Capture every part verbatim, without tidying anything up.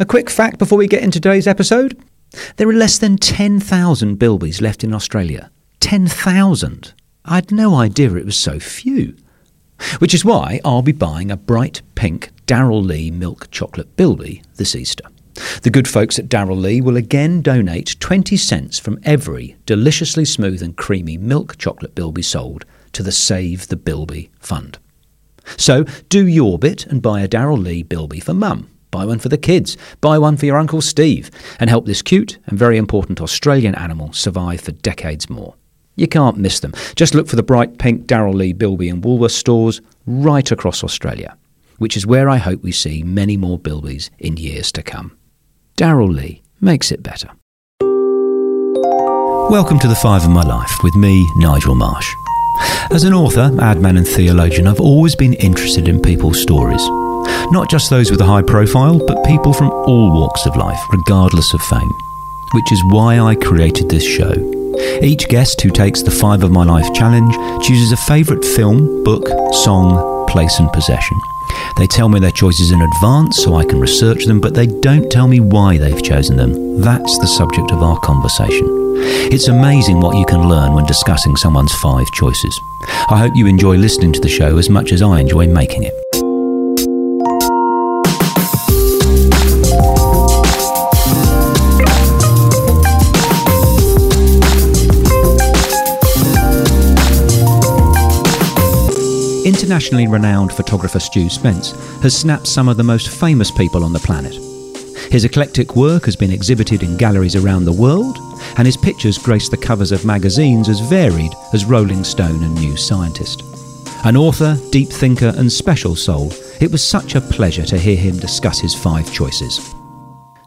A quick fact before we get into today's episode. There are less than ten thousand bilbies left in Australia. ten thousand. I had no idea it was so few. Which is why I'll be buying a bright pink Daryl Lee milk chocolate bilby this Easter. The good folks at Daryl Lee will again donate twenty cents from every deliciously smooth and creamy milk chocolate bilby sold to the Save the Bilby Fund. So do your bit and buy a Daryl Lee bilby for mum. Buy one for the kids, buy one for your Uncle Steve, and help this cute and very important Australian animal survive for decades more. You can't miss them. Just look for the bright pink Daryl Lee bilby in Woolworths stores right across Australia, which is where I hope we see many more bilbies in years to come. Daryl Lee makes it better. Welcome to the Five of My Life with me, Nigel Marsh. As an author, ad man and theologian, I've always been interested in people's stories. Not just those with a high profile, but people from all walks of life, regardless of fame. Which is why I created this show. Each guest who takes the Five of My Life challenge chooses a favourite film, book, song, place and possession. They tell me their choices in advance so I can research them, but they don't tell me why they've chosen them. That's the subject of our conversation. It's amazing what you can learn when discussing someone's five choices. I hope you enjoy listening to the show as much as I enjoy making it. Internationally renowned photographer Stu Spence has snapped some of the most famous people on the planet. His eclectic work has been exhibited in galleries around the world, and his pictures grace the covers of magazines as varied as Rolling Stone and New Scientist. An author, deep thinker and special soul, it was such a pleasure to hear him discuss his five choices.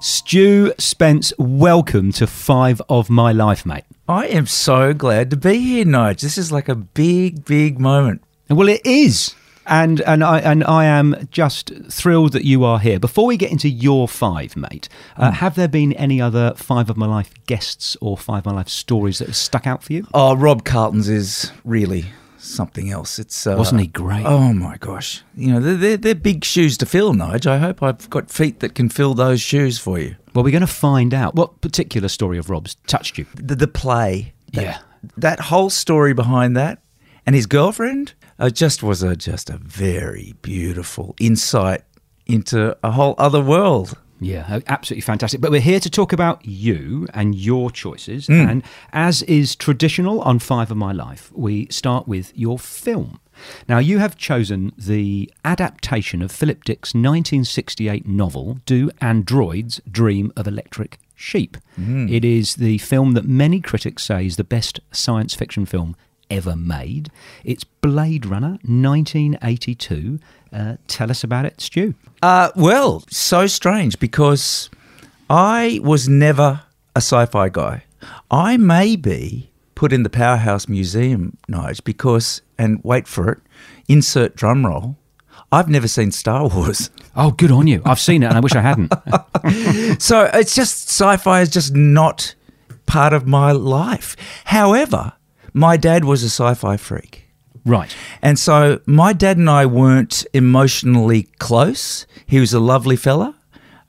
Stu Spence, welcome to Five of My Life, mate. I am so glad to be here, Nigel. This is like a big, big moment. Well, it is, and and I and I am just thrilled that you are here. Before we get into your five, mate, uh, mm. have there been any other Five of My Life guests or Five of My Life stories that have stuck out for you? Oh, Rob Carlton's is really something else. It's uh, wasn't he great? Oh my gosh, you know they're, they're they're big shoes to fill, Nige. I hope I've got feet that can fill those shoes for you. Well, we're going to find out what particular story of Rob's touched you. The, the play, that, yeah, that whole story behind that, and his girlfriend. It just was a just a very beautiful insight into a whole other world. Yeah, absolutely fantastic. But we're here to talk about you and your choices. Mm. And as is traditional on Five of My Life, we start with your film. Now, you have chosen the adaptation of Philip Dick's nineteen sixty-eight novel, Do Androids Dream of Electric Sheep? Mm. It is the film that many critics say is the best science fiction film ever made. It's Blade Runner nineteen eighty-two. Uh, tell us about it, Stu. Uh, well, so strange because I was never a sci-fi guy. I may be put in the Powerhouse Museum, Nige, because, and wait for it, insert drum roll, I've never seen Star Wars. Oh, good on you. I've seen it and I wish I hadn't. So it's just sci-fi is just not part of my life. However, my dad was a sci-fi freak. Right. And so my dad and I weren't emotionally close. He was a lovely fella.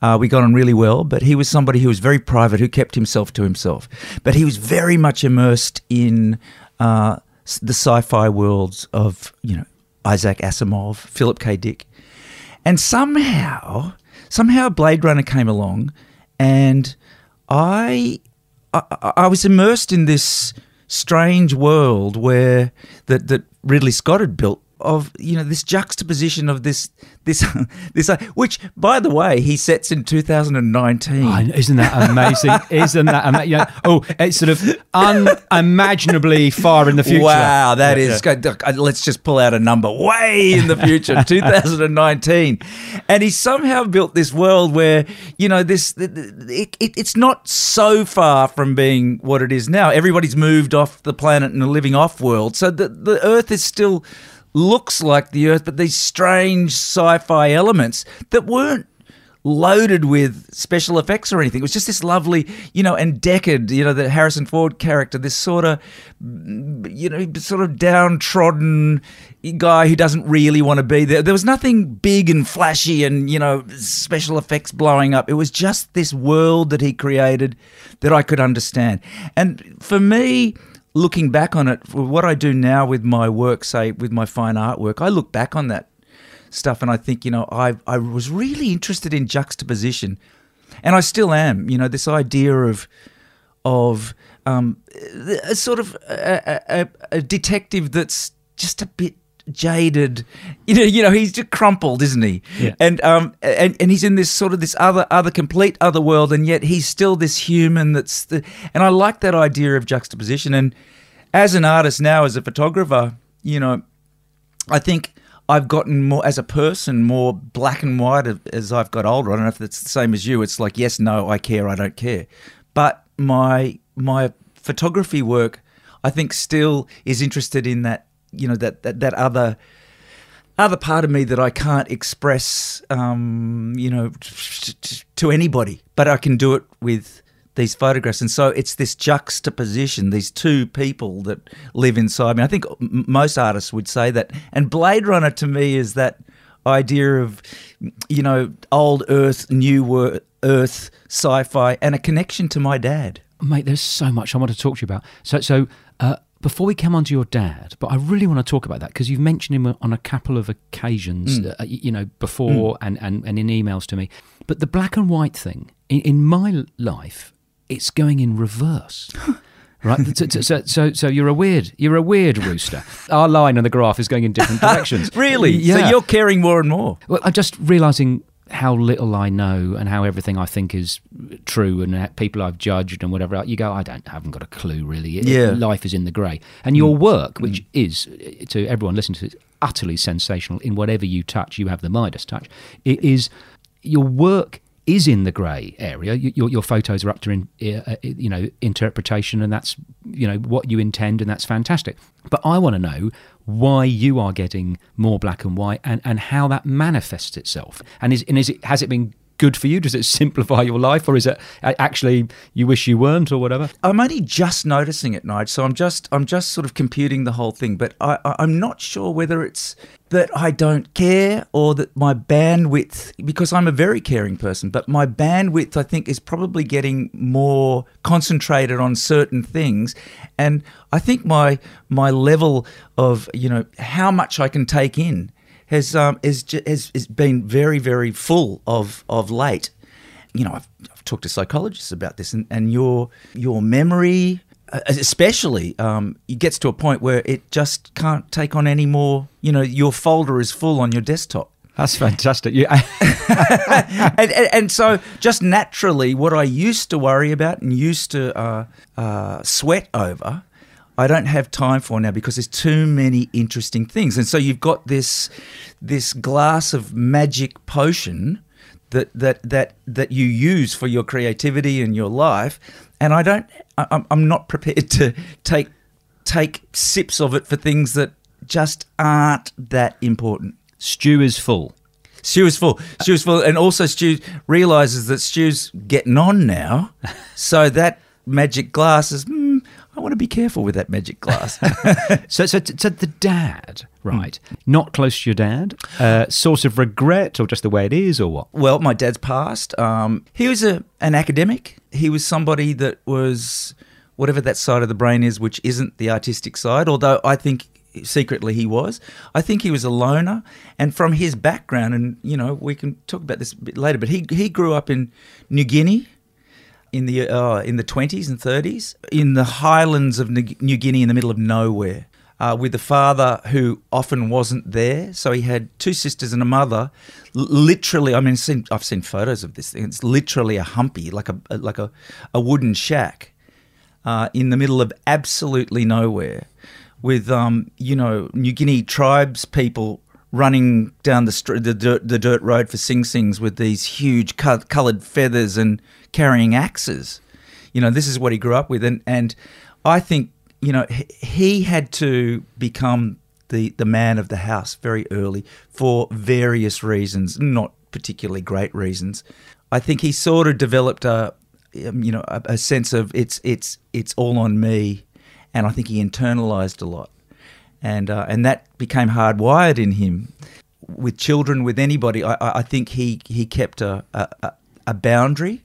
Uh, we got on really well, but he was somebody who was very private, who kept himself to himself. But he was very much immersed in uh, the sci-fi worlds of, you know, Isaac Asimov, Philip K. Dick. And somehow, somehow Blade Runner came along and I, I, I was immersed in this strange world where that that Ridley Scott had built of, you know, this juxtaposition of this this this which, by the way, he sets in two thousand nineteen. Oh, isn't that amazing? Isn't that amazing? You know, oh, it's sort of unimaginably far in the future. Wow, that yeah, is. Yeah. Let's just pull out a number way in the future, two thousand nineteen, and he somehow built this world where, you know, this it, it, it's not so far from being what it is now. Everybody's moved off the planet and are living off world, so the the Earth is still. Looks like the Earth, but these strange sci-fi elements that weren't loaded with special effects or anything. It was just this lovely, you know, and Deckard, you know, the Harrison Ford character, this sort of, you know, sort of downtrodden guy who doesn't really want to be there. There was nothing big and flashy and, you know, special effects blowing up. It was just this world that he created that I could understand. And for me, looking back on it, for what I do now with my work, say, with my fine artwork, I look back on that stuff and I think, you know, I I was really interested in juxtaposition, and I still am, you know, this idea of of um, a sort of a, a, a detective that's just a bit jaded, you know, you know, he's just crumpled, isn't he? Yeah. And um and, and he's in this sort of this other other complete other world, and yet he's still this human that's the, and I like that idea of juxtaposition. And as an artist now, as a photographer, you know, I think I've gotten more, as a person, more black and white as I've got older. I don't know if it's the same as you. It's like, yes, no, I care, I don't care. But my my photography work, I think, still is interested in that, you know, that that, that other other part of me that I can't express, um, you know, to anybody. But I can do it with these photographs. And so it's this juxtaposition, these two people that live inside me. I think most artists would say that. And Blade Runner to me is that idea of, you know, old Earth, new Earth, sci-fi, and a connection to my dad. Mate, there's so much I want to talk to you about. So, so uh, before we come on to your dad, but I really want to talk about that, because you've mentioned him on a couple of occasions, mm. uh, you know, before mm. and, and, and in emails to me. But the black and white thing, in, in my life, it's going in reverse, right? So, so, so, so you're a weird, you're a weird rooster. Our line on the graph is going in different directions. Really? Yeah. So you're caring more and more. Well, I'm just realising how little I know and how everything I think is true and people I've judged and whatever. You go, I don't, I haven't got a clue, really. It, yeah. Life is in the grey. And your work, which mm. is, to everyone listening to it, utterly sensational. In whatever you touch, you have the Midas touch. It is, your work is in the grey area. Your, your photos are up to, in, you know, interpretation, and that's, you know, what you intend, and that's fantastic. But I want to know why you are getting more black and white, and, and how that manifests itself. And is and is it has it been good for you? Does it simplify your life, or is it actually you wish you weren't, or whatever? I'm only just noticing it, Nigel. So I'm just I'm just sort of computing the whole thing. But I, I, I'm not sure whether it's that I don't care, or that my bandwidth, because I'm a very caring person, but my bandwidth, I think, is probably getting more concentrated on certain things. And I think my my level of, you know, how much I can take in has um is has, has been very, very full of of late. You know, I've, I've talked to psychologists about this, and, and your your memory, especially, um, it gets to a point where it just can't take on any more. You know, your folder is full on your desktop. That's fantastic. Yeah. and, and, and so just naturally, what I used to worry about and used to uh, uh, sweat over, I don't have time for now, because there's too many interesting things. And so you've got this this glass of magic potion that that that that you use for your creativity and your life, and I don't I'm I'm not prepared to take take sips of it for things that just aren't that important. Stew is full. Stu is full. Stu is full, and also Stu realizes that Stu's getting on now. So that magic glass is, mm, I want to be careful with that magic glass. so, so, so the dad, right? Mm. Not close to your dad. Uh, source of regret, or just the way it is, or what? Well, my dad's passed. Um, he was a an academic. He was somebody that was whatever that side of the brain is, which isn't the artistic side. Although I think secretly he was. I think he was a loner, and from his background, and you know, we can talk about this a bit later. But he he grew up in New Guinea. In the uh, in the twenties and thirties, in the highlands of New Guinea, in the middle of nowhere, uh, with a father who often wasn't there. So he had two sisters and a mother. L- literally, I mean, I've seen, I've seen photos of this thing. It's literally a humpy, like a like a, a wooden shack, uh, in the middle of absolutely nowhere, with um, you know, New Guinea tribes people running down the str- the, dirt, the dirt road for Sing Sings with these huge co- coloured feathers and carrying axes. You know, this is what he grew up with. And, and I think, you know, he had to become the, the man of the house very early for various reasons, not particularly great reasons. I think he sort of developed a, you know, a, a sense of it's it's it's all on me, and I think he internalized a lot, and uh, and that became hardwired in him. With children, with anybody, I, I think he he kept a, a a boundary,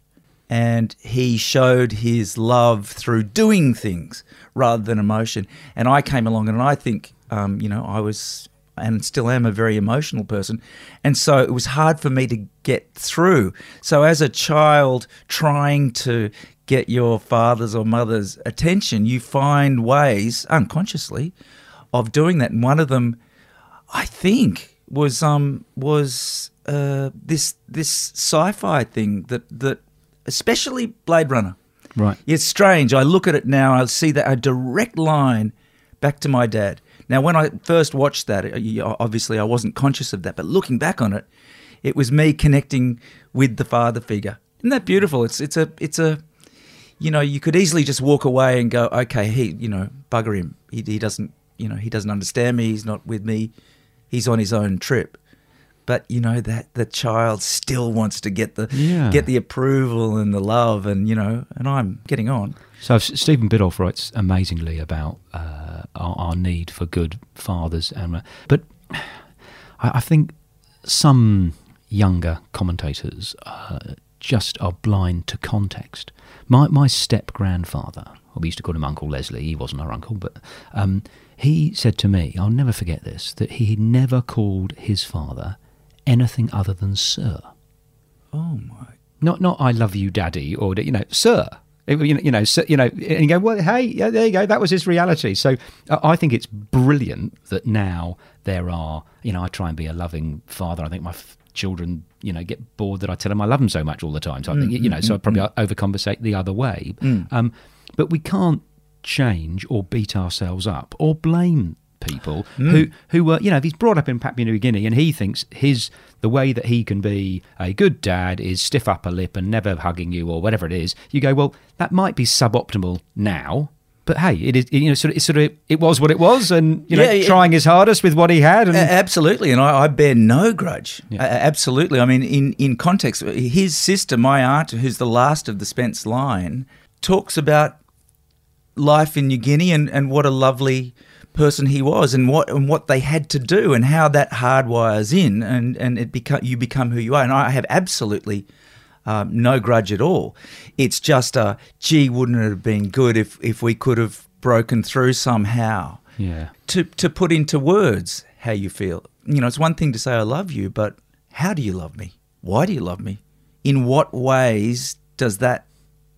and he showed his love through doing things rather than emotion. And I came along, and I think um, you know I was. And still am a very emotional person, and so it was hard for me to get through. So as a child trying to get your father's or mother's attention, you find ways unconsciously of doing that. And one of them, I think, was um was uh, this this sci-fi thing that that especially Blade Runner. Right. It's strange. I look at it now. I see that a direct line back to my dad. Now, when I first watched that, obviously I wasn't conscious of that, but looking back on it, it was me connecting with the father figure. Isn't that beautiful? It's it's a it's a, you know, you could easily just walk away and go, okay, he, you know, bugger him. He he doesn't, you know, he doesn't understand me. He's not with me. He's on his own trip. But you know that the child still wants to get the yeah. get the approval and the love, and you know, and I'm getting on. So Stephen Biddulph writes amazingly about uh, our, our need for good fathers, and but I, I think some younger commentators uh, just are blind to context. My my step grandfather, we used to call him Uncle Leslie. He wasn't our uncle, but um, he said to me, I'll never forget this, that he never called his father anything other than sir. Oh my! Not not I love you, daddy, or you know, sir. You know, you know, sir, you know. And you go, well, hey, yeah, there you go. That was his reality. So uh, I think it's brilliant that now there are. You know, I try and be a loving father. I think my f- children, you know, get bored that I tell them I love them so much all the time. So I think, mm, you know, mm, so mm, I probably mm. overcompensate the other way. Mm. Um, but we can't change or beat ourselves up or blame people mm. who who were, you know, if he's brought up in Papua New Guinea and he thinks his the way that he can be a good dad is stiff upper lip and never hugging you or whatever it is, you go, well, that might be suboptimal now, but hey, it is, you know, sort of, it, sort of, it was what it was, and you know, yeah, trying it, his hardest with what he had. And absolutely, and I, I bear no grudge. Yeah. Uh, absolutely, I mean, in in context, his sister, my aunt, who's the last of the Spence line, talks about life in New Guinea and and what a lovely person he was, and what and what they had to do, and how that hardwires in, and and it become you become who you are. And I have absolutely um, no grudge at all. It's just a gee, wouldn't it have been good if if we could have broken through somehow? Yeah. To to put into words how you feel. You know, it's one thing to say I love you, but how do you love me? Why do you love me? In what ways does that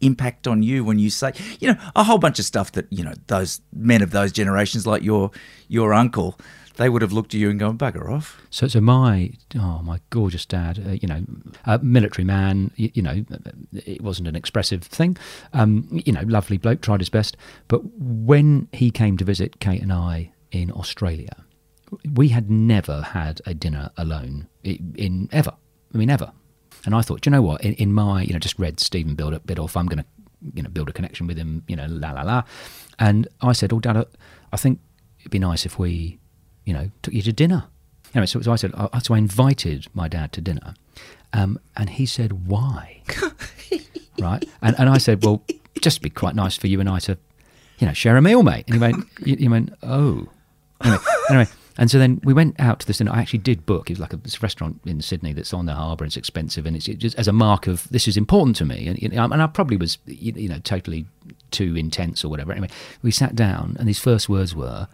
impact on you when you say, you know, a whole bunch of stuff that, you know, those men of those generations, like your your uncle, they would have looked at you and gone, bugger off. So, so my oh my gorgeous dad, uh, you know, a military man, you, you know, it wasn't an expressive thing, um, you know, lovely bloke, tried his best. But when he came to visit Kate and I in Australia, we had never had a dinner alone in, in ever. I mean, ever. And I thought, do you know what, in, in my, you know, just read Stephen Biddulph, I'm going to, you know, build a connection with him, you know, la, la, la. And I said, oh, Dad, I think it'd be nice if we, you know, took you to dinner. Anyway, so, so I said, I, so I invited my dad to dinner. Um, and he said, why? Right? And and I said, well, just be quite nice for you and I to, you know, share a meal, mate. And he went, he went, oh. Anyway, anyway. And so then we went out to this dinner. I actually did book. It was like a this restaurant in Sydney that's on the harbour. It's expensive, and it's it just as a mark of this is important to me. And, you know, and I probably was, you know, totally too intense or whatever. Anyway, we sat down, and his first words were,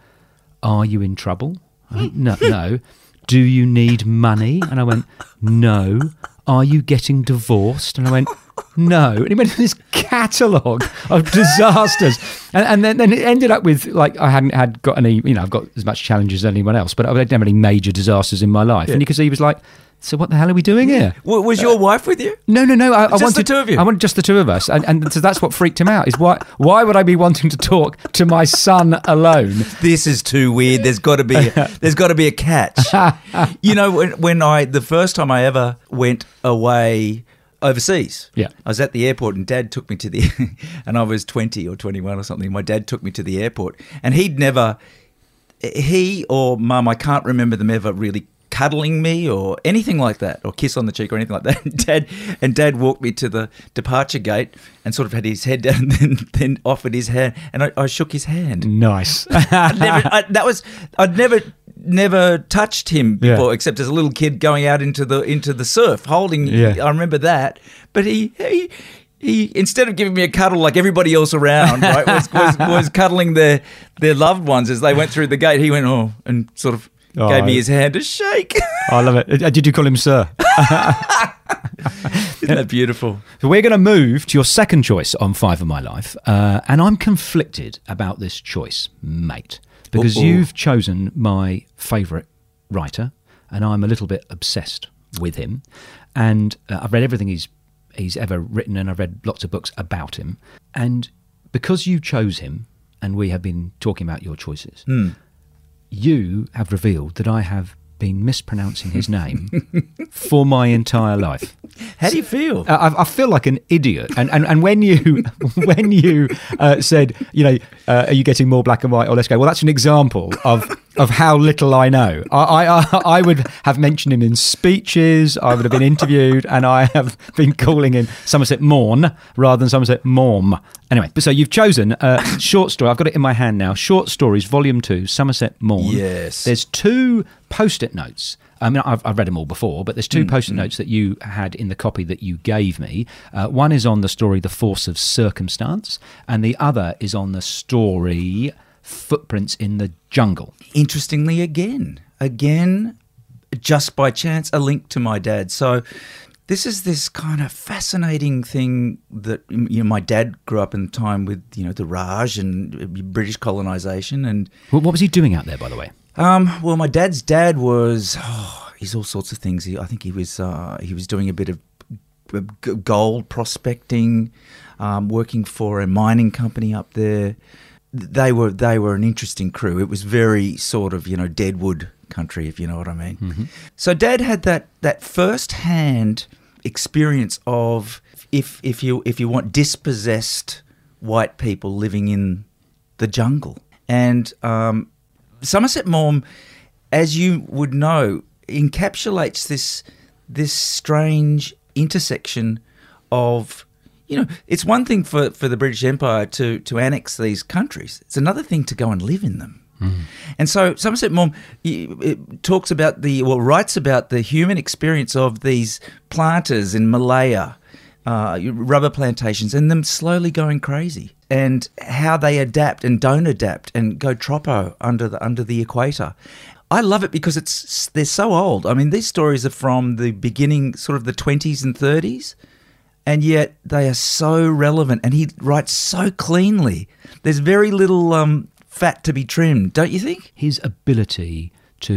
"Are you in trouble?" I went, no, no. Do you need money? And I went, no. Are you getting divorced? And I went, no. And he went into this catalogue of disasters. And, and then, then it ended up with, like, I hadn't had got any, you know, I've got as much challenges as anyone else, but I didn't have any major disasters in my life. Yeah. And because he was like, so what the hell are we doing here? Well, was your uh, wife with you? No, no, no. I, just I wanted, the two of you? I wanted just the two of us. And, and so that's what freaked him out, is why why would I be wanting to talk to my son alone? This is too weird. There's got to be a, there's got to be a catch. You know, when, when I, the first time I ever went away overseas, yeah. I was at the airport, and Dad took me to the, and I was twenty or twenty-one or something. My dad took me to the airport, and he'd never, he or Mum, I can't remember them ever really cuddling me or anything like that, or kiss on the cheek or anything like that. And Dad, and Dad walked me to the departure gate and sort of had his head down and then, then offered his hand, and I, I shook his hand. Nice. I'd never, I, that was I'd never never touched him before, yeah. except as a little kid going out into the into the surf, holding. Yeah. I remember that, but he. he He, instead of giving me a cuddle like everybody else around, right, was, was, was cuddling their their loved ones as they went through the gate. He went, oh, and sort of oh, gave me his hand to shake. I love it. Did you call him sir? Isn't that beautiful? So we're going to move to your second choice on Five of My Life, uh, and I'm conflicted about this choice, mate, because Uh-oh. you've chosen my favourite writer, and I'm a little bit obsessed with him, and uh, I've read everything he's he's ever written, and I've read lots of books about him. And because you chose him, and we have been talking about your choices, mm. you have revealed that I have been mispronouncing his name for my entire life. How do you feel? I, I feel like an idiot. And and, and when you when you uh, said, you know, uh, are you getting more black and white or let's go? Well, that's an example of of how little I know. I, I I would have mentioned him in speeches. I would have been interviewed, and I have been calling him Somerset Maugham rather than Somerset Maugham. Anyway, so you've chosen a short story. I've got it in my hand now. Short Stories, Volume Two, Somerset Maugham. Yes. There's two post-it notes. I mean, I've, I've read them all before, but there's two mm, post-it mm. notes that you had in the copy that you gave me. Uh, one is on the story The Force of Circumstance, and the other is on the story Footprints in the Jungle. Interestingly, again, again, just by chance, a link to my dad. So this is this kind of fascinating thing that, you know, my dad grew up in the time with, you know, the Raj and British colonisation. And what was he doing out there, by the way? Um, well, my dad's dad was, oh, he's all sorts of things. He, I think he was uh, he was doing a bit of gold prospecting, um, working for a mining company up there. They were they were an interesting crew. It was very sort of, you know, Deadwood country, if you know what I mean. Mm-hmm. So Dad had that that first-hand experience of if if you if you want dispossessed white people living in the jungle. And um Somerset Maugham, as you would know, encapsulates this this strange intersection of, you know, it's one thing for, for the British Empire to, to annex these countries. It's another thing to go and live in them. Mm. And so Somerset Maugham talks about the, well, writes about the human experience of these planters in Malaya, uh, rubber plantations, and them slowly going crazy, and how they adapt and don't adapt and go tropo under the under the equator. I love it because it's they're so old. I mean, these stories are from the beginning, sort of the twenties and thirties, and yet they are so relevant, and he writes so cleanly. There's very little um, fat to be trimmed, don't you think? His ability to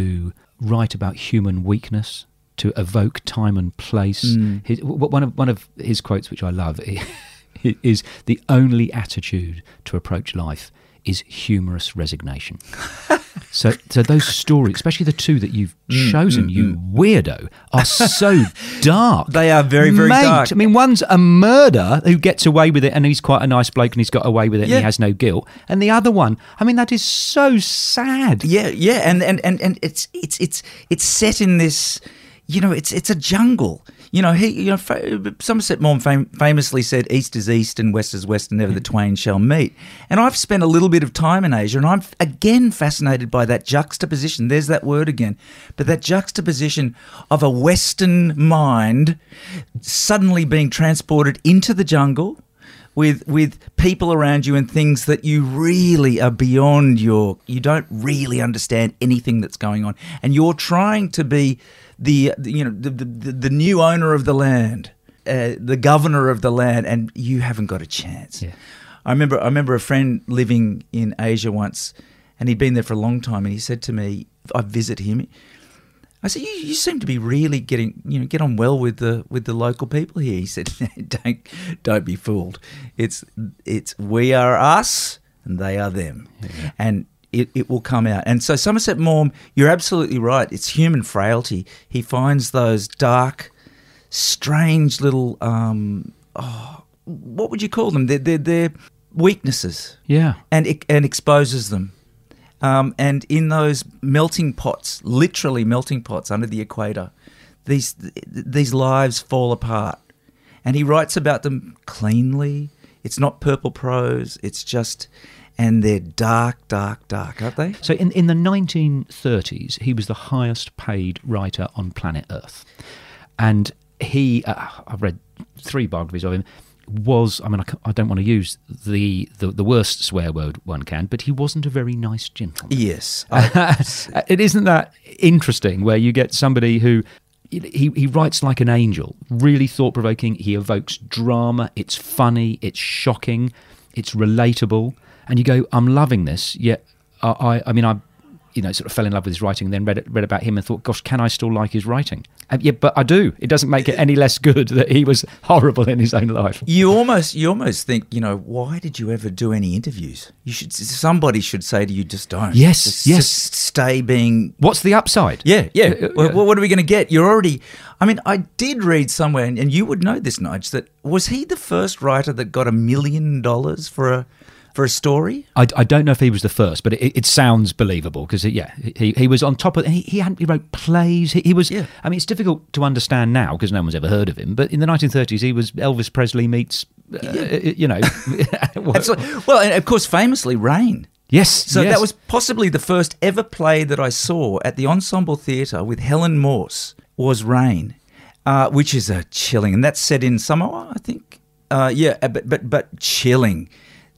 write about human weakness, to evoke time and place. Mm. His, one of one of his quotes, which I love, is the only attitude to approach life is humorous resignation. so so those stories, especially the two that you've mm, chosen, mm, you mm. weirdo, are so dark. They are very, very Mate, dark. I mean, one's a murderer who gets away with it, and he's quite a nice bloke and he's got away with it, yeah. and he has no guilt. And the other one, I mean, that is so sad. Yeah, yeah, and and, and, and it's it's it's it's set in this, you know, it's it's a jungle. You know, he, you know, fa- Somerset Maugham fam- famously said, "East is east and west is west, and never the twain shall meet." And I've spent a little bit of time in Asia, and I'm f- again fascinated by that juxtaposition. There's that word again, but that juxtaposition of a Western mind suddenly being transported into the jungle, with with people around you and things that you really are beyond your. You don't really understand anything that's going on, and you're trying to be the, you know, the, the the new owner of the land, uh, the governor of the land, and you haven't got a chance. Yeah. I remember I remember a friend living in Asia once, and he'd been there for a long time, and he said to me, I visit him, I said, you, you seem to be really getting, you know, get on well with the with the local people here. He said, don't don't be fooled. It's it's we are us and they are them. Yeah. And It, it will come out. And so Somerset Maugham, you're absolutely right. It's human frailty. He finds those dark, strange little, um, oh, what would you call them? They're, they're, they're weaknesses. Yeah. And, and exposes them. Um, and in those melting pots, literally melting pots under the equator, these these lives fall apart. And he writes about them cleanly. It's not purple prose. It's just... And they're dark, dark, dark, aren't they? So in, in the nineteen thirties, he was the highest paid writer on planet Earth. And he, uh, I've read three biographies of him, was, I mean, I, I don't want to use the, the, the worst swear word one can, but he wasn't a very nice gentleman. Yes. I, it isn't that interesting where you get somebody who... He, he writes like an angel, really thought-provoking. He evokes drama. It's funny. It's shocking. It's relatable. And you go, I'm loving this. Yet, I, I, I mean, I, you know, sort of fell in love with his writing, and then read read about him and thought, gosh, can I still like his writing? And yeah, but I do. It doesn't make it any less good that he was horrible in his own life. You almost, you almost think, you know, why did you ever do any interviews? You should. Somebody should say to you, just don't. Yes, just, yes. Just stay being. What's the upside? Yeah, yeah. Uh, well, uh, what are we going to get? You're already. I mean, I did read somewhere, and, and you would know this, Nige, that was he the first writer that got a million dollars for a. For a story? I, I don't know if he was the first, but it, it sounds believable because, yeah, he, he was on top of... He, he hadn't he wrote plays. He, he was... Yeah. I mean, it's difficult to understand now because no one's ever heard of him, but in the nineteen thirties, he was Elvis Presley meets, uh, yeah. you know... Well, and of course, famously, Rain. Yes, So yes. That was possibly the first ever play that I saw at the Ensemble Theatre with Helen Morse was Rain, uh, which is a chilling... And that's set in Samoa, I think. Uh, yeah, but but but chilling...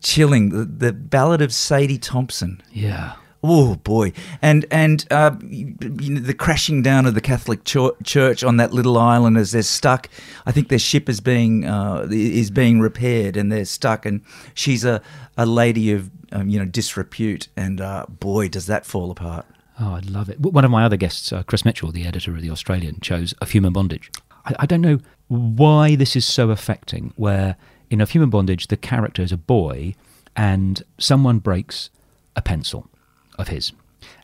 Chilling, the, the Ballad of Sadie Thompson. Yeah. Oh, boy. And and uh, you know, the crashing down of the Catholic cho- Church on that little island as they're stuck. I think their ship is being uh, is being repaired and they're stuck. And she's a, a lady of um, you know disrepute. And uh, boy, does that fall apart. Oh, I love it. One of my other guests, uh, Chris Mitchell, the editor of The Australian, chose Of Human Bondage. I, I don't know why this is so affecting, where... In Of Human Bondage, the character is a boy and someone breaks a pencil of his.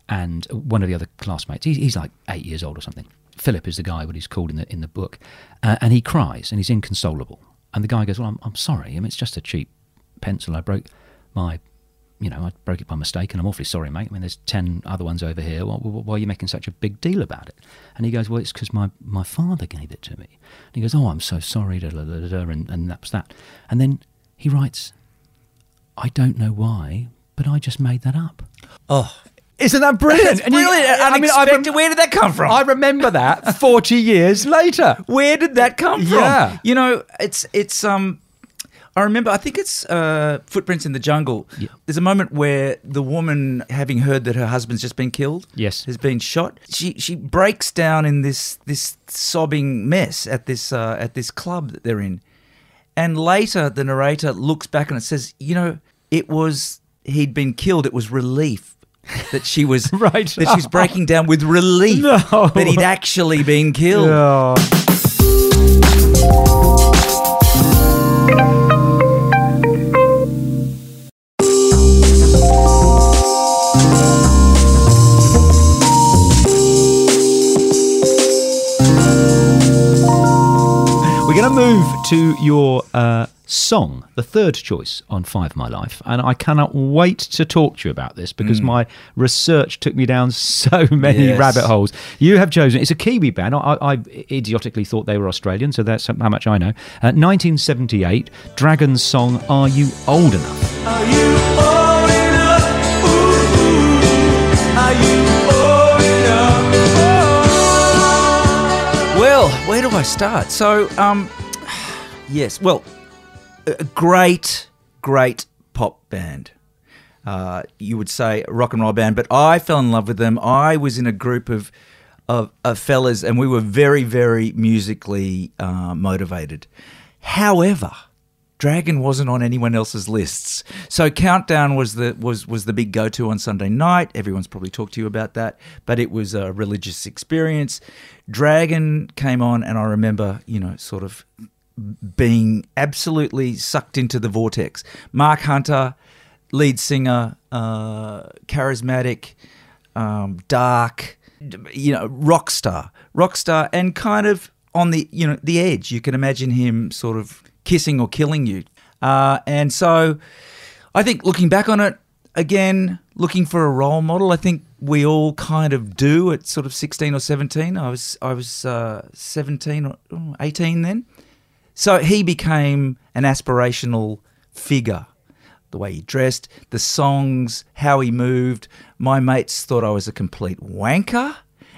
And one of the other classmates, he's, he's like eight years old or something. Philip is the guy, what he's called in the in the book. Uh, and he cries and he's inconsolable. And the guy goes, well, I'm, I'm sorry. I mean, it's just a cheap pencil. I broke my, you know, I broke it by mistake and I'm awfully sorry, mate. I mean, there's ten other ones over here. Why, why are you making such a big deal about it? And he goes, well, it's because my, my father gave it to me. And he goes, oh, I'm so sorry, da, da, da, da, and, and that was that. And then he writes, I don't know why, but I just made that up. Oh, isn't that brilliant? That's brilliant. You, I mean, unexpected. I rem- Where did that come from? I remember that forty years later. Where did that come from? Yeah. You know, it's, it's, um, I remember, I think it's uh, Footprints in the Jungle. Yeah. There's a moment where the woman, having heard that her husband's just been killed, yes, has been shot, she she breaks down in this this sobbing mess at this uh, at this club that they're in. And later the narrator looks back and it says, you know, it was, he'd been killed, it was relief. That she was, right. that she's breaking down with relief no. that he'd actually been killed. No. Move to your uh, song, the third choice on Five of My Life, and I cannot wait to talk to you about this because mm. my research took me down so many yes. rabbit holes. You have chosen, it's a Kiwi band. I, I idiotically thought they were Australian, so that's how much I know. Uh, nineteen seventy-eight, Dragon's song, Are You Old Enough? Are you old enough? Ooh, are you old enough? Oh. Well, where do I start? So, um... Yes, well, a great, great pop band. Uh, you would say rock and roll band, but I fell in love with them. I was in a group of of, of fellas, and we were very, very musically uh, motivated. However, Dragon wasn't on anyone else's lists, so Countdown was the was was the big go-to on Sunday night. Everyone's probably talked to you about that, but it was a religious experience. Dragon came on, and I remember, you know, sort of. being absolutely sucked into the vortex. Mark Hunter, lead singer, uh, charismatic, um, dark, you know, rock star, rock star, and kind of on the, you know, the edge. You can imagine him sort of kissing or killing you. Uh, and so I think looking back on it, again, looking for a role model. I think we all kind of do at sort of sixteen or seventeen. I was I was uh, seventeen or eighteen then. So he became an aspirational figure. The way he dressed, the songs, how he moved. My mates thought I was a complete wanker.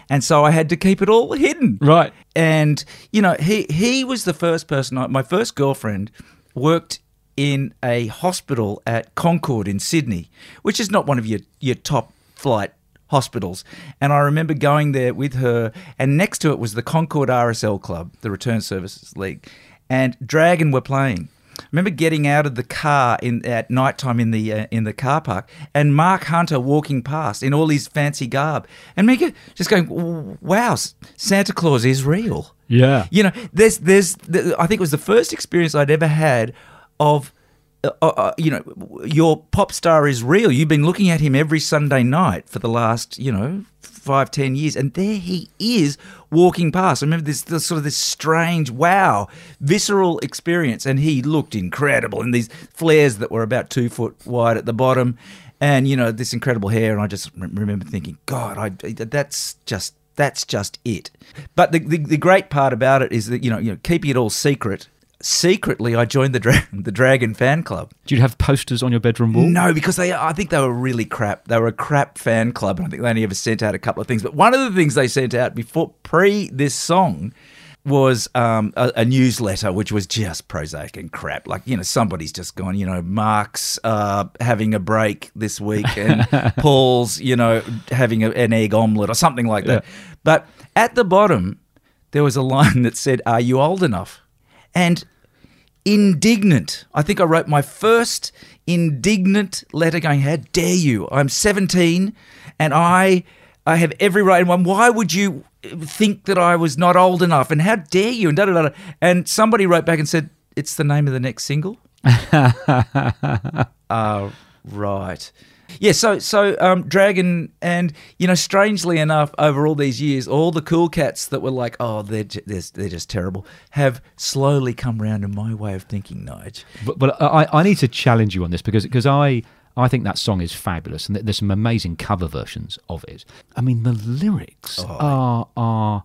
And so I had to keep it all hidden. Right. And, you know, he, he was the first person. I, my first girlfriend worked in a hospital at Concord in Sydney, which is not one of your, your top flight hospitals. And I remember going there with her, and next to it was the Concord R S L Club, the Return Services League, and Dragon were playing. I remember getting out of the car in at nighttime in the uh, in the car park, and Mark Hunter walking past in all his fancy garb, and me just going, "Wow, Santa Claus is real." Yeah, you know, there's there's. I think it was the first experience I'd ever had of, uh, uh, you know, your pop star is real. You've been looking at him every Sunday night for the last, you know, five ten years, and there he is walking past. I remember this, this sort of this strange, wow, visceral experience, and he looked incredible, and these flares that were about two foot wide at the bottom, and you know, this incredible hair, and I just remember thinking, God, I, that's just that's just it. But the, the the great part about it is that you know you know keeping it all secret. Secretly, I joined the dra- the Dragon fan club. Did you have posters on your bedroom wall? No, because they I think they were really crap. They were a crap fan club, and I think they only ever sent out a couple of things. But one of the things they sent out before pre this song was um, a, a newsletter, which was just prosaic and crap. Like, you know, somebody's just gone, you know, Mark's uh, having a break this week, and Paul's, you know, having a, an egg omelette or something like that. Yeah. But at the bottom, there was a line that said, "Are you old enough?" And indignant. I think I wrote my first indignant letter going, how dare you? I'm seventeen and I I have every right. And why would you think that I was not old enough? And how dare you? And da, da, da, da. And somebody wrote back and said, it's the name of the next single. uh, right. Yeah, so so um, Dragon and, you know, strangely enough, over all these years, all the cool cats that were like, oh, they're, j- they're, they're just terrible, have slowly come round to my way of thinking, Nige. But, but I, I need to challenge you on this because because I, I think that song is fabulous and there's some amazing cover versions of it. I mean, the lyrics oh. are... are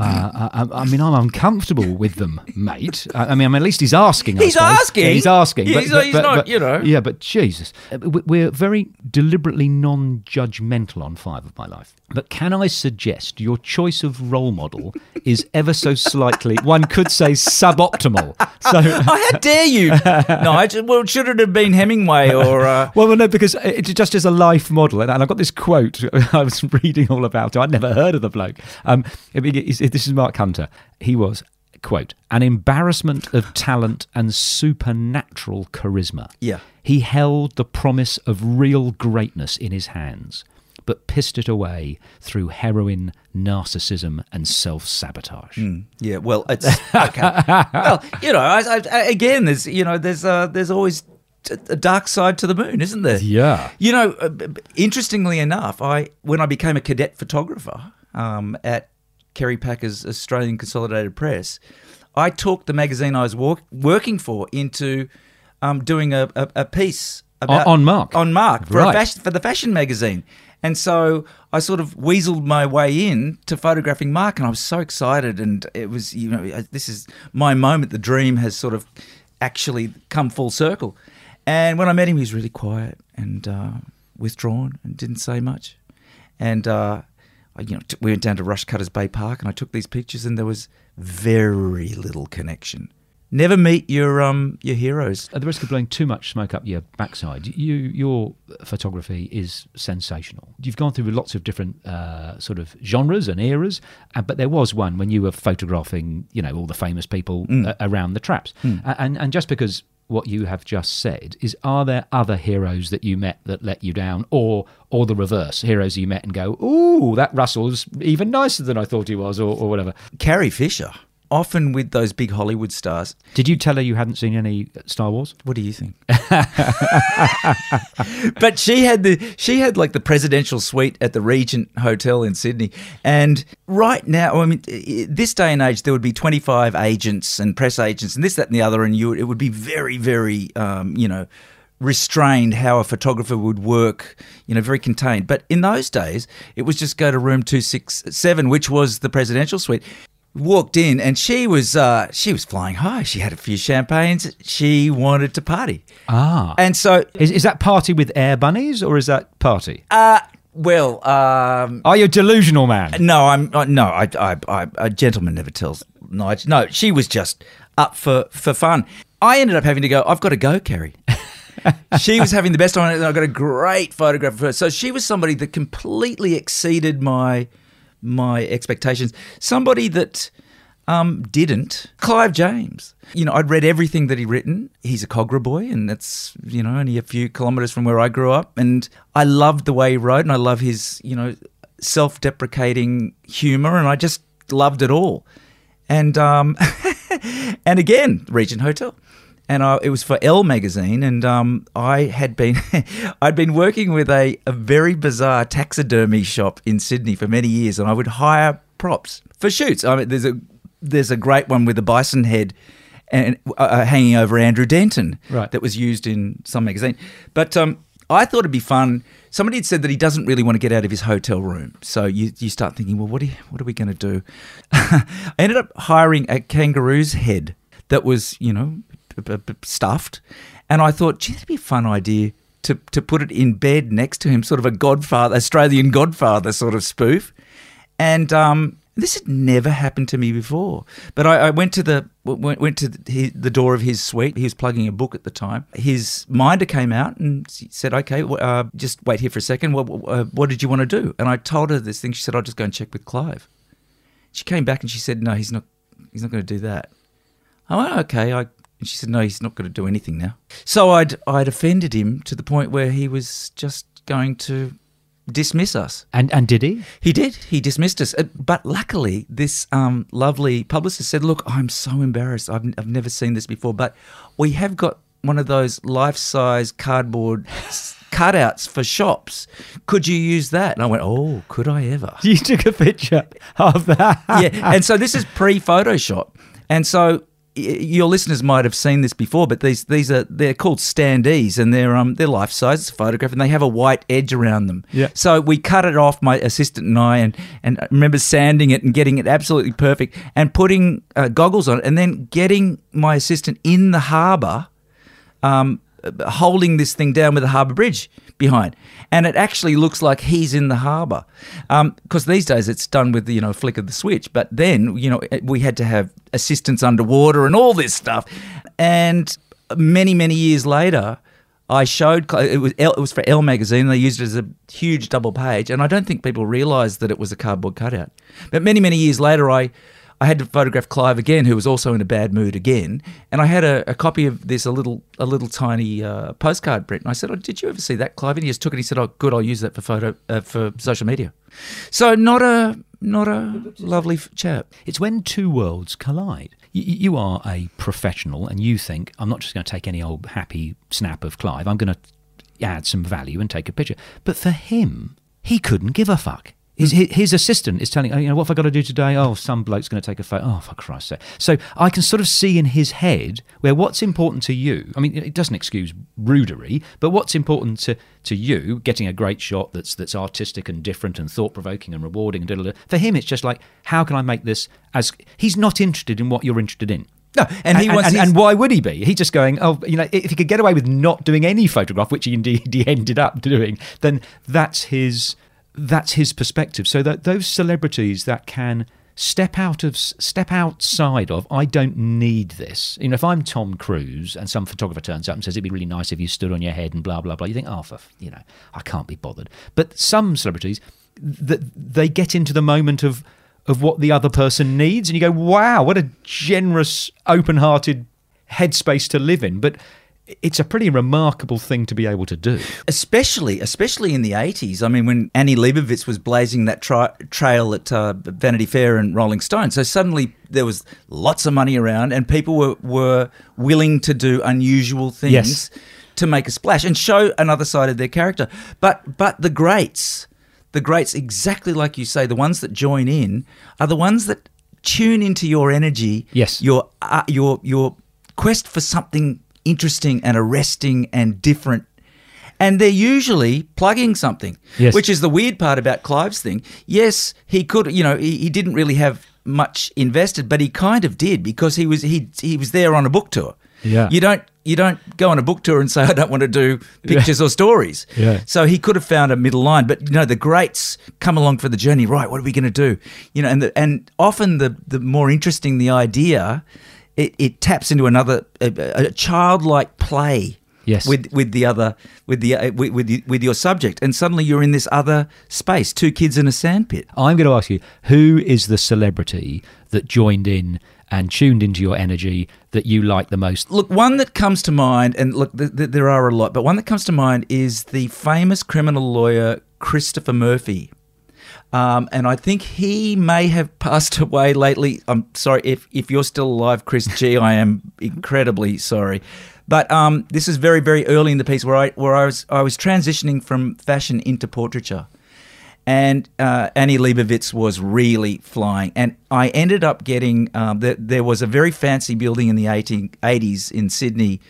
Uh, I, I mean, I'm uncomfortable with them, mate. I mean, I mean at least he's asking. He's asking. Yeah, he's asking. He's asking. He's, but, he's but, not, but, you know. Yeah, but Jesus. We're very deliberately non-judgmental on Five of My Life. But can I suggest your choice of role model is ever so slightly, one could say, suboptimal. So, oh, how dare you? No, I just, well, should it have been Hemingway or... Uh... Well, well, no, because it just is a life model. And I've got this quote I was reading all about. I'd never heard of the bloke. Um, it, it, it, this is Mark Hunter. He was, quote, an embarrassment of talent and supernatural charisma. Yeah. He held the promise of real greatness in his hands, but pissed it away through heroin, narcissism, and self-sabotage. Mm, yeah, well, it's okay. Well, you know, I, I, again, there's you know, there's uh, there's always a dark side to the moon, isn't there? Yeah. You know, uh, interestingly enough, I when I became a cadet photographer um, at Kerry Packer's Australian Consolidated Press, I talked the magazine I was work, working for into um, doing a, a, a piece about on, on Mark on Mark for right. a fashion, for the fashion magazine. And so I sort of weaseled my way in to photographing Mark, and I was so excited, and it was, you know, this is my moment. The dream has sort of actually come full circle. And when I met him, he was really quiet and uh, withdrawn and didn't say much. And, uh, I, you know, t- we went down to Rushcutters Bay Park, and I took these pictures, and there was very little connection. Never meet your um your heroes. At the risk of blowing too much smoke up your backside, you your photography is sensational. You've gone through lots of different uh, sort of genres and eras, uh, but there was one when you were photographing, you know, all the famous people mm. uh, around the traps. Mm. Uh, and and just because what you have just said is, are there other heroes that you met that let you down, or or the reverse, heroes you met and go, ooh, that Russell's even nicer than I thought he was, or, or whatever? Carrie Fisher. Often with those big Hollywood stars. Did you tell her you hadn't seen any Star Wars? What do you think? But she had the she had like the presidential suite at the Regent Hotel in Sydney. And right now, I mean, this day and age, there would be twenty-five agents and press agents and this, that, and the other, and you it would be very, very, um, you know, restrained how a photographer would work, you know, very contained. But in those days, it was just go to room two sixty-seven, which was the presidential suite. Walked in and she was uh, she was flying high. She had a few champagnes. She wanted to party. Ah. And so... Is, is that party with air bunnies or is that party? Uh, well... Um, Are you a delusional man? No, I'm... Uh, no, I, I, I, a gentleman never tells... No, no, she was just up for, for fun. I ended up having to go, I've got to go, Carrie. She was having the best time and I got a great photograph of her. So she was somebody that completely exceeded my... my expectations. Somebody that um, didn't, Clive James. You know, I'd read everything that he'd written. He's a Cogra boy and that's, you know, only a few kilometres from where I grew up. And I loved the way he wrote and I love his, you know, self-deprecating humour and I just loved it all. And um, and again, Regent Hotel. And I, it was for Elle magazine and um, I had been I'd been working with a, a very bizarre taxidermy shop in Sydney for many years and I would hire props for shoots. I mean, there's a there's a great one with a bison head and uh, hanging over Andrew Denton right. that was used in some magazine. But um, I thought it'd be fun. Somebody had said that he doesn't really want to get out of his hotel room. So you, you start thinking, well, what are, you, what are we going to do? I ended up hiring a kangaroo's head that was, you know, stuffed, and I thought, gee, that'd be a fun idea to to put it in bed next to him, sort of a Godfather, Australian Godfather sort of spoof. And um, this had never happened to me before. But I, I went to the went, went to the, the door of his suite. He was plugging a book at the time. His minder came out and said, "Okay, uh, just wait here for a second. What, uh, what did you want to do?" And I told her this thing. She said, "I'll just go and check with Clive." She came back and she said, "No, he's not. He's not going to do that." I went, "Okay, I." And she said, no, he's not going to do anything now. So I'd I'd offended him to the point where he was just going to dismiss us. And and did he? He did. He dismissed us. But luckily, this um, lovely publicist said, look, I'm so embarrassed. I've, I've never seen this before. But we have got one of those life-size cardboard cutouts for shops. Could you use that? And I went, oh, could I ever? You took a picture of that. Yeah, and so this is pre-Photoshop. And so... Your listeners might have seen this before, but these these are they're called standees, and they're um they're life size. It's a photograph, and they have a white edge around them. Yeah. So we cut it off, my assistant and I, and and I remember sanding it and getting it absolutely perfect, and putting uh, goggles on it, and then getting my assistant in the harbour, um, holding this thing down with a harbour bridge behind, and it actually looks like he's in the harbour, um, because these days it's done with you know a flick of the switch. But then you know we had to have assistance underwater and all this stuff, and many many years later, I showed it was Elle, it was for Elle magazine. And they used it as a huge double page, and I don't think people realised that it was a cardboard cutout. But many many years later, I. I had to photograph Clive again, who was also in a bad mood again, and I had a, a copy of this, a little a little tiny uh, postcard print, and I said, oh, did you ever see that, Clive? And he just took it and he said, oh, good, I'll use that for photo uh, for social media. So not a, not a lovely f- chap. It's when two worlds collide. You, you are a professional and you think, I'm not just going to take any old happy snap of Clive, I'm going to add some value and take a picture. But for him, he couldn't give a fuck. His, his assistant is telling, oh, you know, what have I got to do today? Oh, some bloke's going to take a photo. Oh, for Christ's sake. So I can sort of see in his head where what's important to you, I mean, it doesn't excuse rudery, but what's important to, to you, getting a great shot that's that's artistic and different and thought-provoking and rewarding, and da-da-da. For him, it's just like, how can I make this as... He's not interested in what you're interested in. No, and he and, wants and, his... and why would he be? He's just going, oh, you know, if he could get away with not doing any photograph, which he indeed he ended up doing, then that's his... That's his perspective. So that those celebrities that can step out of, step outside of, I don't need this. You know, if I'm Tom Cruise and some photographer turns up and says it'd be really nice if you stood on your head and blah blah blah, you think, oh, for, you know, I can't be bothered. But some celebrities, that they get into the moment of of what the other person needs, and you go, wow, what a generous, open-hearted headspace to live in. But it's a pretty remarkable thing to be able to do. Especially especially in the eighties. I mean, when Annie Leibovitz was blazing that tri- trail at uh, Vanity Fair and Rolling Stone. So suddenly there was lots of money around and people were, were willing to do unusual things yes. to make a splash and show another side of their character. But but the greats, the greats exactly like you say, the ones that join in are the ones that tune into your energy, yes. your uh, your your quest for something interesting and arresting and different. And they're usually plugging something, yes. which is the weird part about Clive's thing. Yes, he could, you know, he, he didn't really have much invested, but he kind of did because he was he he was there on a book tour. Yeah. You don't you don't go on a book tour and say, I don't want to do pictures yeah. or stories. Yeah. So he could have found a middle line. But, you know, the greats come along for the journey. Right, what are we going to do? You know, and the, and often the, the more interesting the idea, it, it taps into another a, a childlike play. Yes. With with the other with the uh, with with, the, with your subject, and suddenly you're in this other space. Two kids in a sandpit. I'm going to ask you, who is the celebrity that joined in and tuned into your energy that you like the most? Look, one that comes to mind, and look, th- th- there are a lot, but one that comes to mind is the famous criminal lawyer Christopher Murphy. Um, and I think he may have passed away lately. I'm sorry if if you're still alive, Chris G. I am incredibly sorry. But um, this is very, very early in the piece where I where I was I was transitioning from fashion into portraiture, and uh, Annie Leibovitz was really flying, and I ended up getting um, that there, there was a very fancy building in the eighteen eighties in Sydney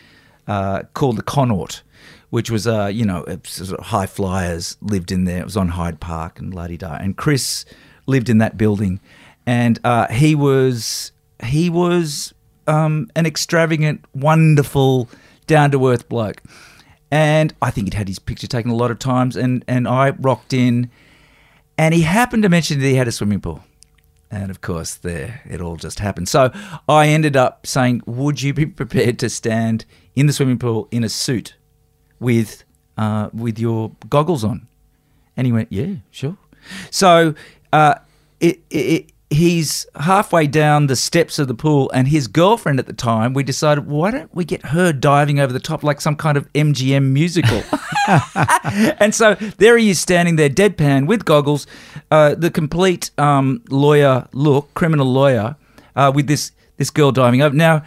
uh, called the Connaught, which was uh you know sort of high flyers lived in there. It was on Hyde Park and la di da, and Chris lived in that building, and uh, he was he was. Um, an extravagant, wonderful, down-to-earth bloke. And I think he'd had his picture taken a lot of times, and, and I rocked in, and he happened to mention that he had a swimming pool. And, of course, there it all just happened. So I ended up saying, would you be prepared to stand in the swimming pool in a suit with uh, with your goggles on? And he went, yeah, sure. So uh, it... it he's halfway down the steps of the pool, and his girlfriend at the time, we decided, why don't we get her diving over the top like some kind of M G M musical? And so there he is standing there, deadpan, with goggles, uh, the complete um, lawyer look, criminal lawyer, uh, with this, this girl diving over. Now,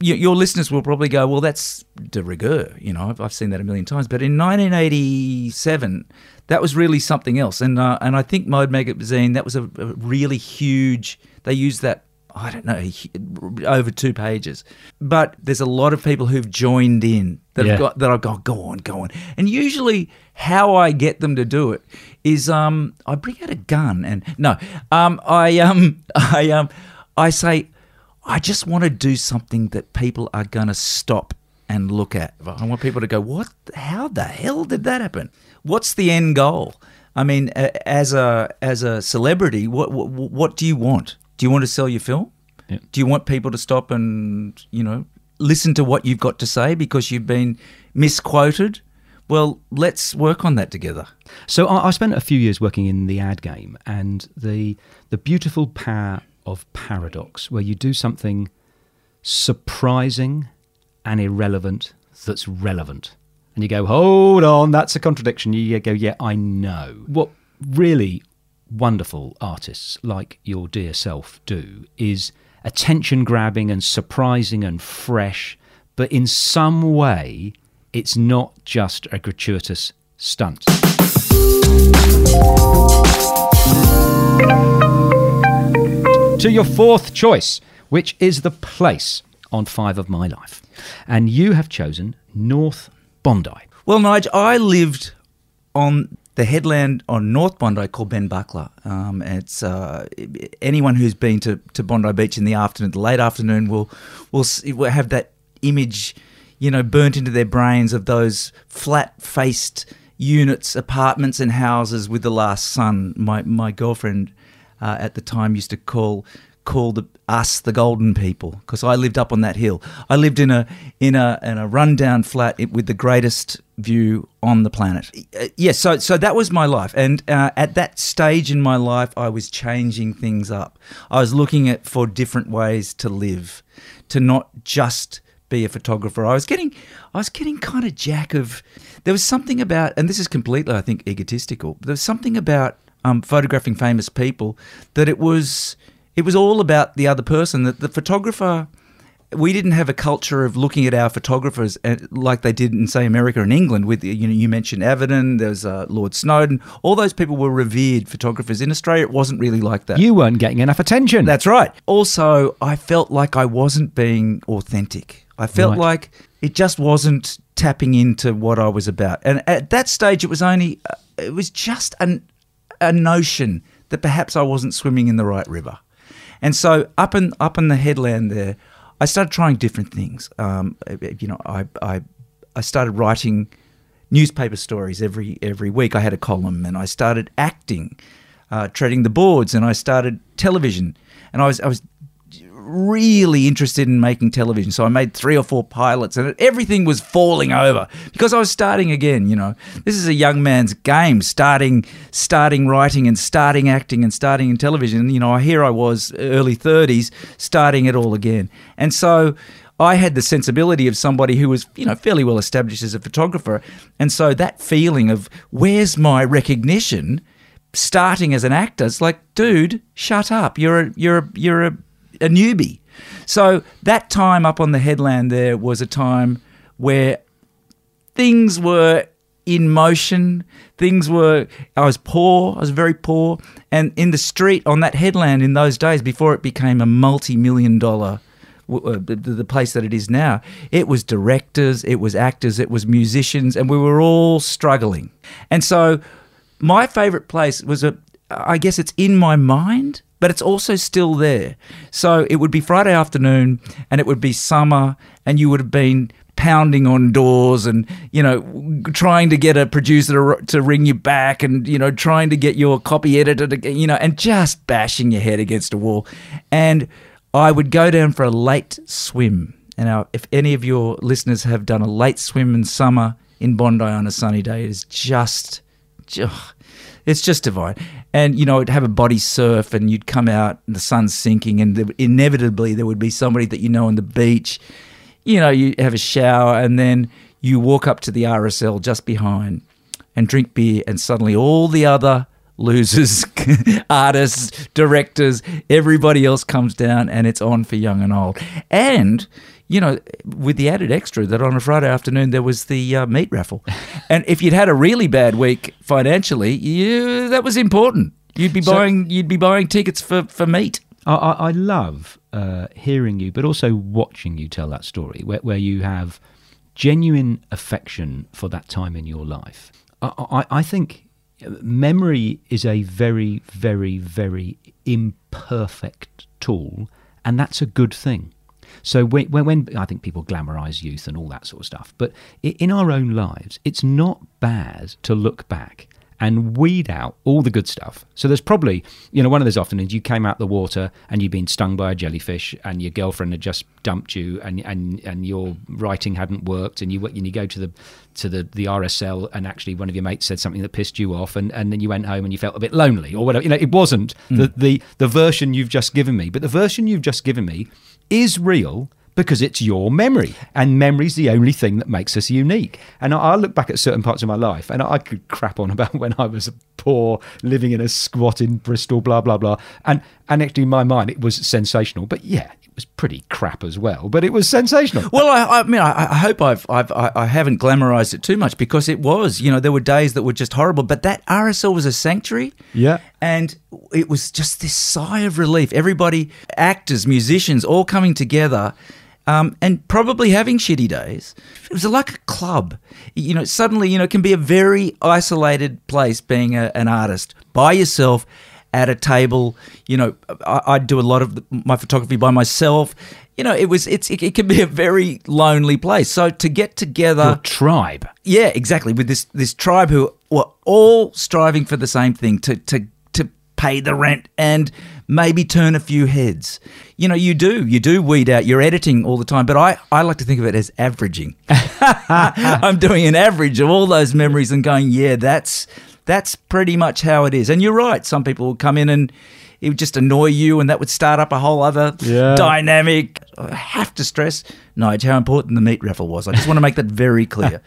y- your listeners will probably go, well, that's de rigueur. You know, I've, I've seen that a million times. But in nineteen eighty-seven... that was really something else, and uh, and I think Mode magazine, that was a, a really huge. They used that, I don't know, over two pages. But there's a lot of people who've joined in that yeah. have got that I've got. Go on, go on. And usually, how I get them to do it is um, I bring out a gun and no, um, I um, I um, I say, I just want to do something that people are gonna stop and look at. I want people to go, what? How the hell did that happen? What's the end goal? I mean, as a as a celebrity, what what, what do you want? Do you want to sell your film? Yeah. Do you want people to stop and, you know, listen to what you've got to say because you've been misquoted? Well, let's work on that together. So I, I spent a few years working in the ad game, and the the beautiful power of paradox, where you do something surprising and irrelevant that's relevant. And you go, hold on, that's a contradiction. You go, yeah, I know. What really wonderful artists like your dear self do is attention-grabbing and surprising and fresh, but in some way it's not just a gratuitous stunt. To your fourth choice, which is the place on Five of My Life. And you have chosen North Bondi. Well, Nigel, I lived on the headland on North Bondi called Benbuckler. Um, it's uh, anyone who's been to, to Bondi Beach in the afternoon, the late afternoon, will will will have that image, you know, burnt into their brains of those flat-faced units, apartments, and houses with the last sun. My my girlfriend uh, at the time used to call. Called us the golden people because I lived up on that hill. I lived in a in a in a rundown flat with the greatest view on the planet. Yes, yeah, so so that was my life, and uh, at that stage in my life, I was changing things up. I was looking at for different ways to live, to not just be a photographer. I was getting I was getting kind of jack of. There was something about, and this is completely, I think, egotistical. There was something about um, photographing famous people that it was. It was all about the other person. That the photographer, we didn't have a culture of looking at our photographers like they did in, say, America and England. With you know, you mentioned Avedon, there was uh, Lord Snowden. All those people were revered photographers. In Australia, it wasn't really like that. You weren't getting enough attention. That's right. Also, I felt like I wasn't being authentic. I felt right. like it just wasn't tapping into what I was about. And at that stage, it was only uh, it was just an, a notion that perhaps I wasn't swimming in the right river. And so up in up in the headland there, I started trying different things. Um, you know, I, I I started writing newspaper stories every every week. I had a column, and I started acting, uh, treading the boards, and I started television. And I was I was really interested in making television, so I made three or four pilots, and everything was falling over because I was starting again. You know, this is a young man's game, starting, starting writing and starting acting and starting in television. You know, here I was, early thirties, starting it all again. And so I had the sensibility of somebody who was, you know, fairly well established as a photographer, and so that feeling of where's my recognition, starting as an actor, it's like, dude, shut up, you're a, you're a, you're a a newbie. So that time up on the headland there was a time where things were in motion, things were, I was poor, I was very poor, and in the street on that headland in those days, before it became a multi-million dollar, uh, the, the place that it is now, it was directors, it was actors, it was musicians, and we were all struggling. And so my favourite place was, a, I guess it's in my mind, but it's also still there. So it would be Friday afternoon, and it would be summer, and you would have been pounding on doors and, you know, trying to get a producer to ring you back, and, you know, trying to get your copy editor to, you know, and just bashing your head against a wall. And I would go down for a late swim. And now, if any of your listeners have done a late swim in summer in Bondi on a sunny day, it is just, oh, it's just divine. And, you know, it'd have a body surf, and you'd come out and the sun's sinking, and the, inevitably there would be somebody that you know on the beach. You know, you have a shower, and then you walk up to the R S L just behind and drink beer, and suddenly all the other losers, artists, directors, everybody else comes down, and it's on for young and old. And, you know, with the added extra that on a Friday afternoon there was the uh, meat raffle. And if you'd had a really bad week financially, you, that was important. You'd be so, buying you'd be buying tickets for, for meat. I, I love uh, hearing you, but also watching you tell that story, where, where you have genuine affection for that time in your life. I, I, I think memory is a very, very, very imperfect tool, and that's a good thing. So when, when I think people glamorise youth and all that sort of stuff, but in our own lives, it's not bad to look back and weed out all the good stuff. So there's probably, you know, one of those afternoons you came out the water and you'd been stung by a jellyfish, and your girlfriend had just dumped you, and and, and your writing hadn't worked, and you and you go to the to the, the R S L, and actually one of your mates said something that pissed you off, and, and then you went home and you felt a bit lonely or whatever. You know, it wasn't mm. the, the the version you've just given me, but the version you've just given me is real, because it's your memory, and memory's the only thing that makes us unique. And I, I look back at certain parts of my life, and I, I could crap on about when I was poor, living in a squat in Bristol, blah, blah, blah. And, and actually, in my mind, it was sensational. But yeah, it was pretty crap as well, but it was sensational. Well, I, I mean, I, I hope I've, I've, I haven't glamorized it too much, because it was, you know, there were days that were just horrible, but that R S L was a sanctuary. Yeah. And it was just this sigh of relief. Everybody, actors, musicians, all coming together. Um, and probably having shitty days. It was like a club. You know, suddenly, you know, it can be a very isolated place being a, an artist by yourself at a table. You know, I, I do a lot of the, my photography by myself. You know, it was it's it, it can be a very lonely place. So to get together. Your tribe. Yeah, exactly. With this this tribe who were all striving for the same thing, to to to pay the rent and maybe turn a few heads. You know, you do. You do weed out. You're editing all the time. But I, I like to think of it as averaging. I'm doing an average of all those memories and going, yeah, that's that's pretty much how it is. And you're right. Some people will come in and it would just annoy you, and that would start up a whole other yeah. dynamic. I have to stress, Nigel, how important the meat raffle was. I just want to make that very clear.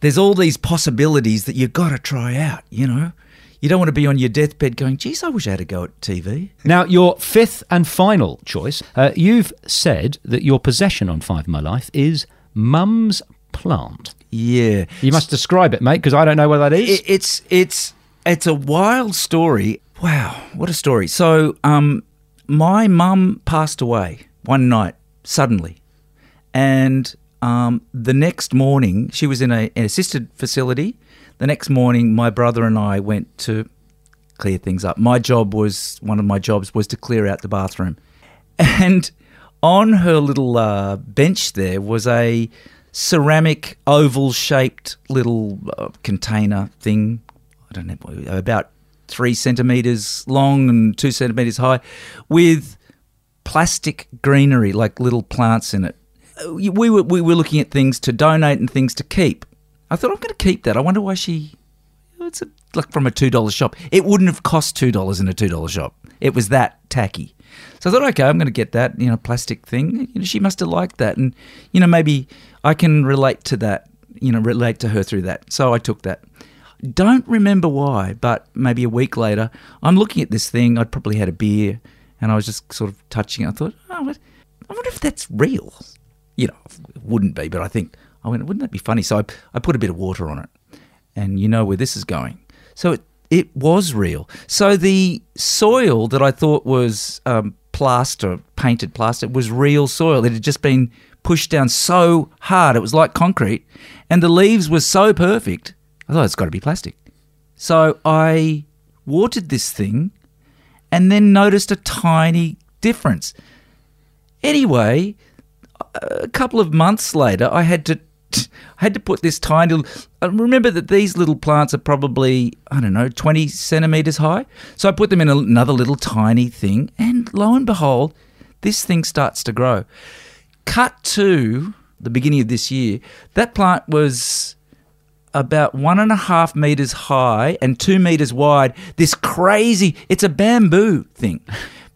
There's all these possibilities that you've got to try out, you know. You don't want to be on your deathbed going, geez, I wish I had a go at T V. Now, your fifth and final choice, uh, you've said that your possession on Five of My Life is mum's plant. Yeah. You must describe it, mate, because I don't know what that is. It, it's it's it's a wild story. Wow, what a story. So um, my mum passed away one night, suddenly, And um, the next morning, she was in a, an assisted facility. The next morning, my brother and I went to clear things up. My job was, one of my jobs was to clear out the bathroom. And on her little uh, bench there was a ceramic oval-shaped little uh, container thing, I don't know, about three centimetres long and two centimetres high, with plastic greenery, like little plants in it. We were, we were looking at things to donate and things to keep. I thought, I'm going to keep that. I wonder why she... It's a, like from a two dollar shop. It wouldn't have cost two dollars in a two dollar shop. It was that tacky. So I thought, okay, I'm going to get that, you know, plastic thing. You know, she must have liked that. And, you know, maybe I can relate to that, you know, relate to her through that. So I took that. Don't remember why, but maybe a week later, I'm looking at this thing. I'd probably had a beer and I was just sort of touching it. I thought, oh, I wonder if that's real. You know, it wouldn't be, but I think, I went, wouldn't that be funny? So I, I put a bit of water on it. And you know where this is going. So it, it was real. So the soil that I thought was um, plaster, painted plaster, was real soil. It had just been pushed down so hard. It was like concrete. And the leaves were so perfect. I thought, it's got to be plastic. So I watered this thing and then noticed a tiny difference. Anyway, a couple of months later, I had to I had to put this tiny... Remember that these little plants are probably, I don't know, twenty centimetres high. So I put them in another little tiny thing and lo and behold, this thing starts to grow. Cut to the beginning of this year, that plant was about one and a half metres high and two metres wide. This crazy... It's a bamboo thing.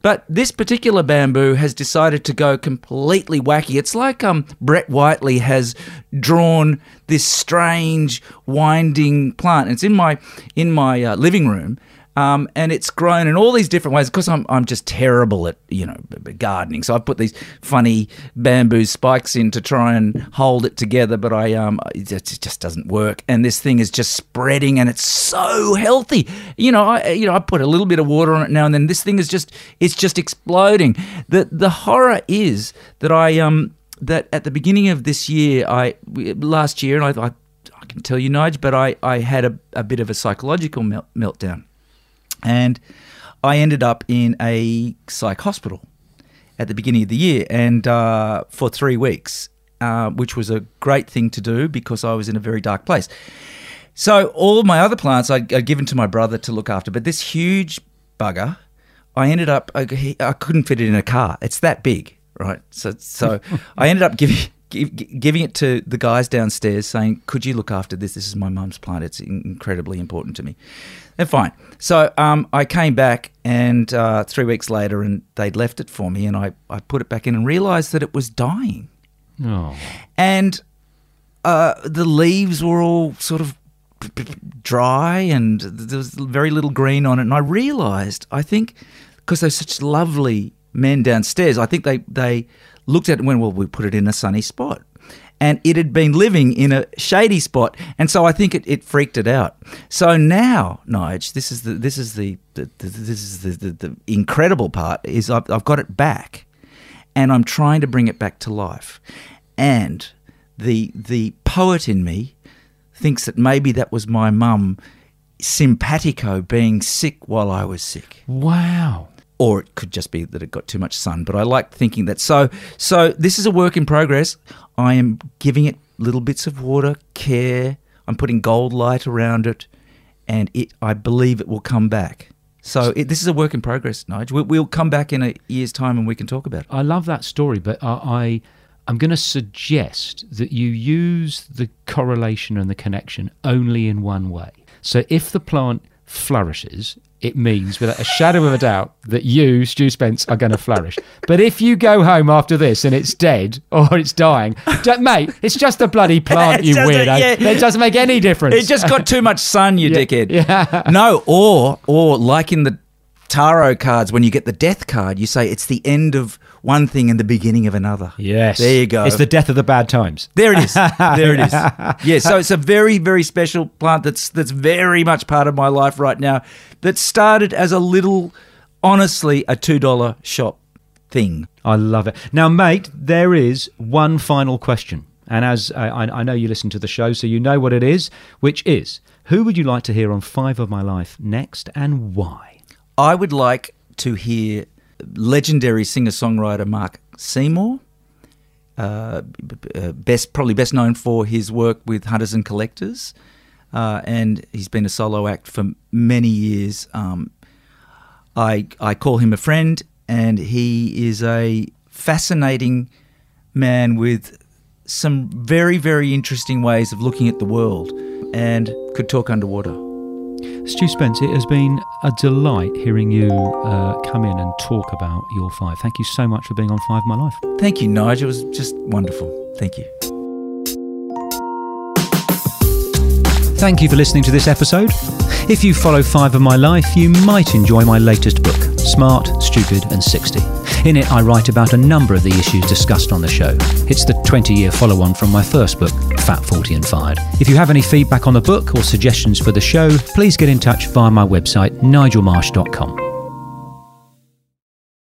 But this particular bamboo has decided to go completely wacky. It's like um, Brett Whiteley has drawn this strange winding plant. It's in my in my uh, living room, um, and it's grown in all these different ways. Of course, I'm I'm just terrible at you know gardening, so I put these funny bamboo spikes in to try and hold it together. But I um it just doesn't work. And this thing is just spreading, and it's so healthy. You know, I you know I put a little bit of water on it now and then. This thing is just it's just exploding. The the horror is that I um that at the beginning of this year I last year and I I, I can tell you, Nige, but I I had a, a bit of a psychological melt, meltdown. And I ended up in a psych hospital at the beginning of the year and uh, for three weeks, uh, which was a great thing to do because I was in a very dark place. So all my other plants I'd, I'd given to my brother to look after, but this huge bugger, I ended up, I, he, I couldn't fit it in a car. It's that big, right? So, so I ended up giving... giving it to the guys downstairs saying, could you look after this? This is my mum's plant. It's incredibly important to me. And fine. So um, I came back and uh, three weeks later and they'd left it for me and I, I put it back in and realised that it was dying. Oh. And uh, the leaves were all sort of dry and there was very little green on it. And I realised, I think, because they're such lovely men downstairs, I think they... they looked at it and went, well, we put it in a sunny spot. And it had been living in a shady spot, and so I think it, it freaked it out. So now, Nige, this is the this is the, the, the this is the, the, the incredible part is I've, I've got it back, and I'm trying to bring it back to life. And the the poet in me thinks that maybe that was my mum, simpatico, being sick while I was sick. Wow. Or it could just be that it got too much sun. But I like thinking that. So so this is a work in progress. I am giving it little bits of water, care. I'm putting gold light around it. And it, I believe it will come back. So it, this is a work in progress, Nigel. We'll, we'll come back in a year's time and we can talk about it. I love that story. But I, I, I'm going to suggest that you use the correlation and the connection only in one way. So if the plant flourishes... it means, without a shadow of a doubt, that you, Stu Spence, are going to flourish. But if you go home after this and it's dead or it's dying, just, mate, it's just a bloody plant, you weirdo. Yeah. It doesn't make any difference. It just got too much sun, you yeah. dickhead. Yeah. No, or, or like in the tarot cards, when you get the death card, you say it's the end of one thing and the beginning of another. Yes. There you go. It's the death of the bad times. There it is. There it is. Yeah, so it's a very, very special plant that's that's very much part of my life right now that started as a little, honestly, a two dollar shop thing. I love it. Now, mate, there is one final question. And as uh, I, I know you listen to the show, so you know what it is, which is, who would you like to hear on Five of My Life next and why? I would like to hear legendary singer-songwriter Mark Seymour, uh, best probably best known for his work with Hunters and Collectors, uh, and he's been a solo act for many years. Um, I I call him a friend, and he is a fascinating man with some very, very interesting ways of looking at the world, and could talk underwater. Stu Spence, it has been a delight hearing you uh, come in and talk about your five. Thank you so much for being on Five of My Life. Thank you, Nigel. It was just wonderful. Thank you. Thank you for listening to this episode. If you follow Five of My Life, you might enjoy my latest book, Smart, Stupid and sixty. In it, I write about a number of the issues discussed on the show. It's the twenty-year follow-on from my first book, Fat, forty and Fired. If you have any feedback on the book or suggestions for the show, please get in touch via my website, nigel marsh dot com.